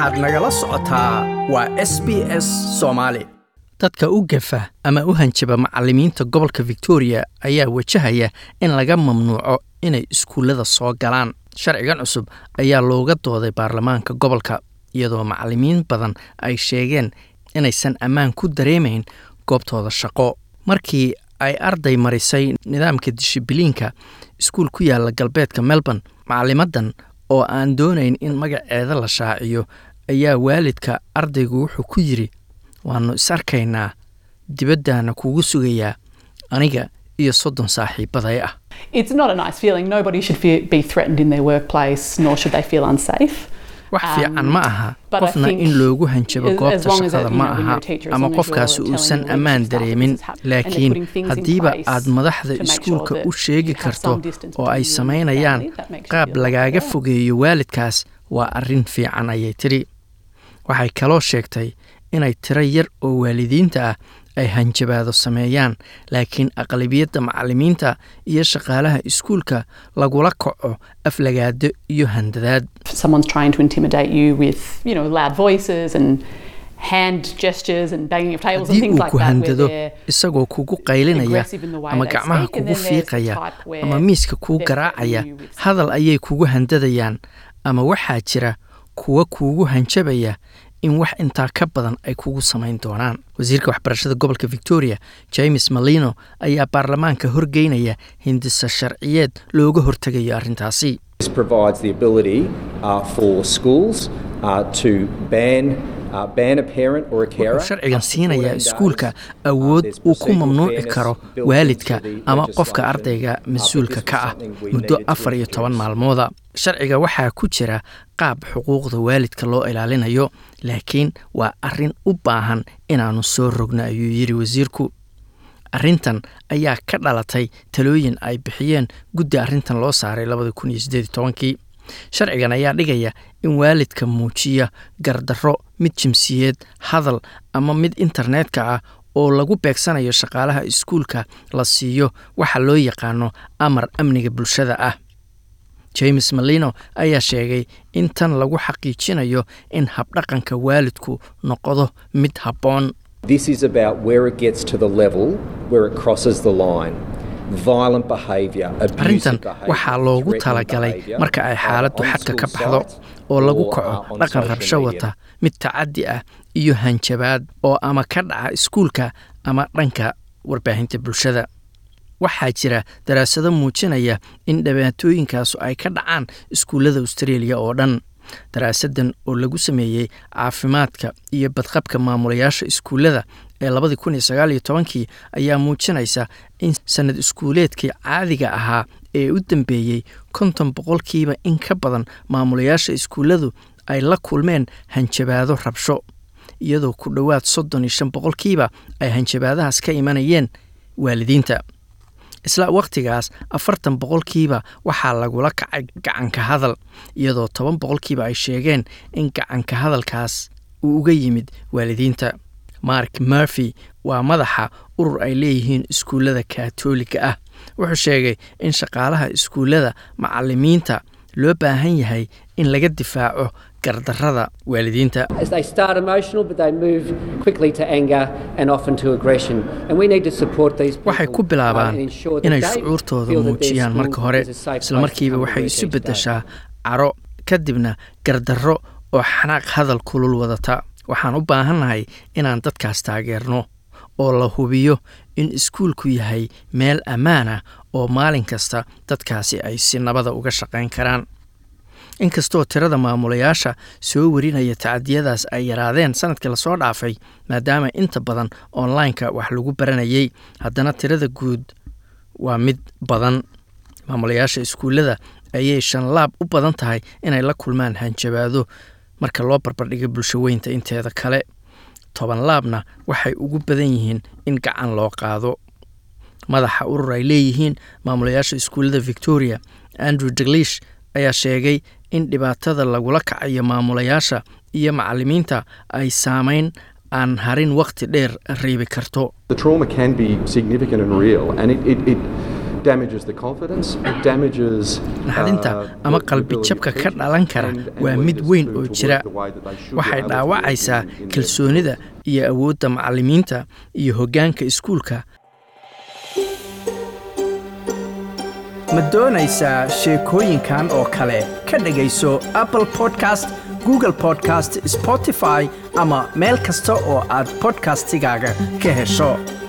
waxaad nagala socotaa waa SPS Somalia. Dadka u gafa ama u hanjaba macallimiinta gobolka Victoria ayaa wajahaya in laga mamnuuco inay iskuulada soo galaan. Sharcigan cusub ayaa looga dooday baarlamaanka gobolka iyadoo macallimiin badan ay sheegeen inaysan ammaan ku dareemayn goobtooda shaqo. Markii ay arday marisay nidaamka dishibiliinka iskuul ku yaala galbeedka Melbourne, macallimadan oo aan doonayn in magaceeda la shaaciyo ayaa waalidka ardaygu wuxuu ku yiri, "Waanu is arkaynaa dibaddaana kugu sugayaa aniga iyo 30 saaxiibaday ah." It's not a nice feeling. Nobody should be threatened in their workplace, nor should they feel unsafe. Wax fiican ma aha qofna in loogu hanjabo goobta shaqada ma aha ama qofkaasi uusan ammaan dareemin, laakiin haddiiba aad madaxda iskuulka u sheegi karto oo ay sameynayaan qaab lagaaga fogeeyo waalidkaas, waa arrin fiican ayay tiri. Waxay kaloo sheegtay inay tiro yar oo waalidiinta ah ay hanjabaado sameeyaan, laakiin aqlabiyadda macallimiinta iyo shaqaalaha iskuulka lagula kaco aflagaado iyo handadaad. Someone's trying to intimidate you with, loud voices and hand gestures and banging of tables and things like that. Isagoo kugu qaylinaya ama gacmaha kugu fiiqaya ama miiska kugu garaacaya, hadal ayay kugu handadayaan, ama waxaa jira kuwa kugu hanjabaya in wax intaa ka badan ay kugu samayn doonaan. Wasiirka waxbarashada gobolka Victoria, James Malino, ayaa baarlamaanka horgeynaya hindisa sharciyeed looga hortagayo arrintaasi. This provides the ability for schools to ban a parent or a carer. Sharcigan siinaya iskuulka awood uu ku mamnuuci karo waalidka ama qofka ardayga masuulka ka ah muddo 14 maalmooda. Sharciga waxaa ku jira qaab xuquuqda waalidka loo ilaalinayo, laakiin waa arrin u baahan inaanu soo rogno, ayuu yiri wasiirku. Arrintan ayaa ka dhalatay talooyin ay bixiyeen guddi arrintan loo saaray 2018. Sharcigan ayaa dhigaya in waalidka muujiya gardarro, mid jimsiyeed, hadal ama mid internetka ah oo lagu beegsanayo shaqaalaha iskuulka la siiyo waxa loo yaqaano amar amniga bulshada ah. James Malino ayaa sheegay in tan lagu xaqiijinayo in habdhaqanka waalidku noqdo mid habboon. This is about where it gets to the level where it crosses the line. Violent behavior, abusive behavior. Waxaa loogu talagalay marka ay xaaladdu xadka ka baxdo oo lagu kaco dhaqan rabsho wata, mid tacaddi ah iyo hanjabaad oo ama ka dhaca iskuulka ama dhanka warbaahinta bulshada. Waxaa jira daraasado muujinaya in dhibaatooyinkaas ay ka dhacaan iskuulada Australia oo dhan. Daraasadan oo lagu sameeyay caafimaadka iyo badqabka maamulayaasha iskuulada ee 2019 ayaa muujinaysa in sanad iskuuleedkii caadiga ahaa ee u dambeeyay 50% in ka badan maamulayaasha iskuuladu ay la kulmeen hanjabaado rabsho, iyadoo ku dhowaad 35% ay hanjabaadahaas ka imanayeen waalidiinta. Isla waqtigaas 40% waxaa lagula kacay gacanka hadal, iyadoo 10% ay sheegeen in gacanka hadalkaas uu uga yimid waalidiinta. Mark Murphy waa madaxa urur ay leeyihiin iskuulada Catholic ah. Wuxuu sheegay in shaqaalaha iskuulada macallimiinta loo baahan yahay in laga difaaco gardarrada waalidiinta. They start emotional but they move quickly to anger and often to aggression, and we need to support these people. Waxay ku bilaabaan inay shucuurtooda muujiyaan marka hore, isla markiiba waxay isu beddeshaa caro, kadibna gardarro oo xanaaq hadal kulul wadata. Waxaan u baahannahay inaan dadkaas taageerno oo la hubiyo in iskuulku yahay meel ammaan ah oo maalin kasta dadkaasi ay si nabada uga shaqayn karaan. Inkastoo tirada maamulayaasha soo warinaya tacadiyadaas ay yaraadeen sanadkii la soo dhaafay maadaama inta badan online-ka wax lagu baranayay, haddana tirada guud waa mid badan. Maamulayaasha iskuulada ayay 5 u badan tahay inay la kulmaan hanjabaado marka loo barbardhigo bulsho weynta inteeda kale. 10 waxay ugu badan yihiin in gacan loo qaado. Madaxa urur ay leeyihiin maamulayaasha iskuulada Victoria, Andrew Daglish, ayaa sheegay in dhibaatada lagula kacayo maamulayaasha iyo macallimiinta ay saameyn aan harin waqti dheer reebi karto. The trauma can be significant and real, and it xalinta ama qalbi-jabka ka dhalan kara waa mid weyn oo jira. Waxay dhaawacaysaa kalsoonida iyo awoodda macallimiinta iyo hoggaanka iskuulka. Ma doonaysaa sheekooyinkan oo kale ka dhagayso Apple Podcast, Google Podcast, Spotify ama meel kasta oo aad podcast-tigaaga ka hesho.